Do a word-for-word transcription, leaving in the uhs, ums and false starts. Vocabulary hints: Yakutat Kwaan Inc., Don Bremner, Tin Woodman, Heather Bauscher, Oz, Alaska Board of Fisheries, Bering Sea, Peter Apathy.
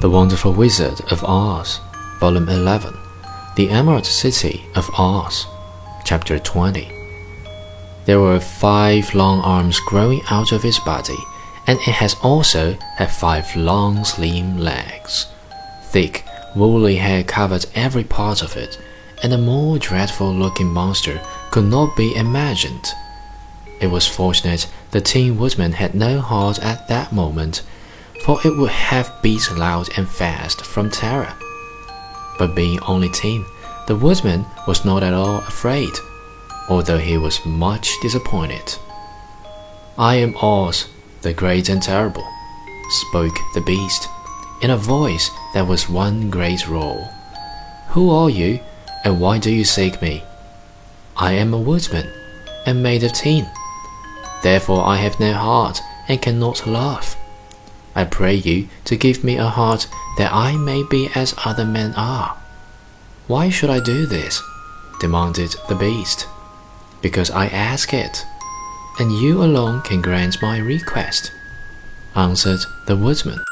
The Wonderful Wizard of Oz, Volume eleven, The Emerald City of Oz, Chapter twenty. There were five long arms growing out of his body, and it has also had five long, slim legs. Thick, woolly hair covered every part of it, and a more dreadful-looking monster could not be imagined. It was fortunate the Tin Woodman had no heart at that moment, for it would have beat loud and fast from terror. But being only tin, the Woodman was not at all afraid, although he was much disappointed. "I am Oz, the Great and Terrible," spoke the Beast, in a voice that was one great roar. "Who are you, and why do you seek me?" "I am a Woodman, and made of tin. Therefore I have no heart and cannot laugh. I pray you to give me a heart that I may be as other men are." "Why should I do this?" demanded the Beast. "Because I ask it, and you alone can grant my request," answered the Woodman.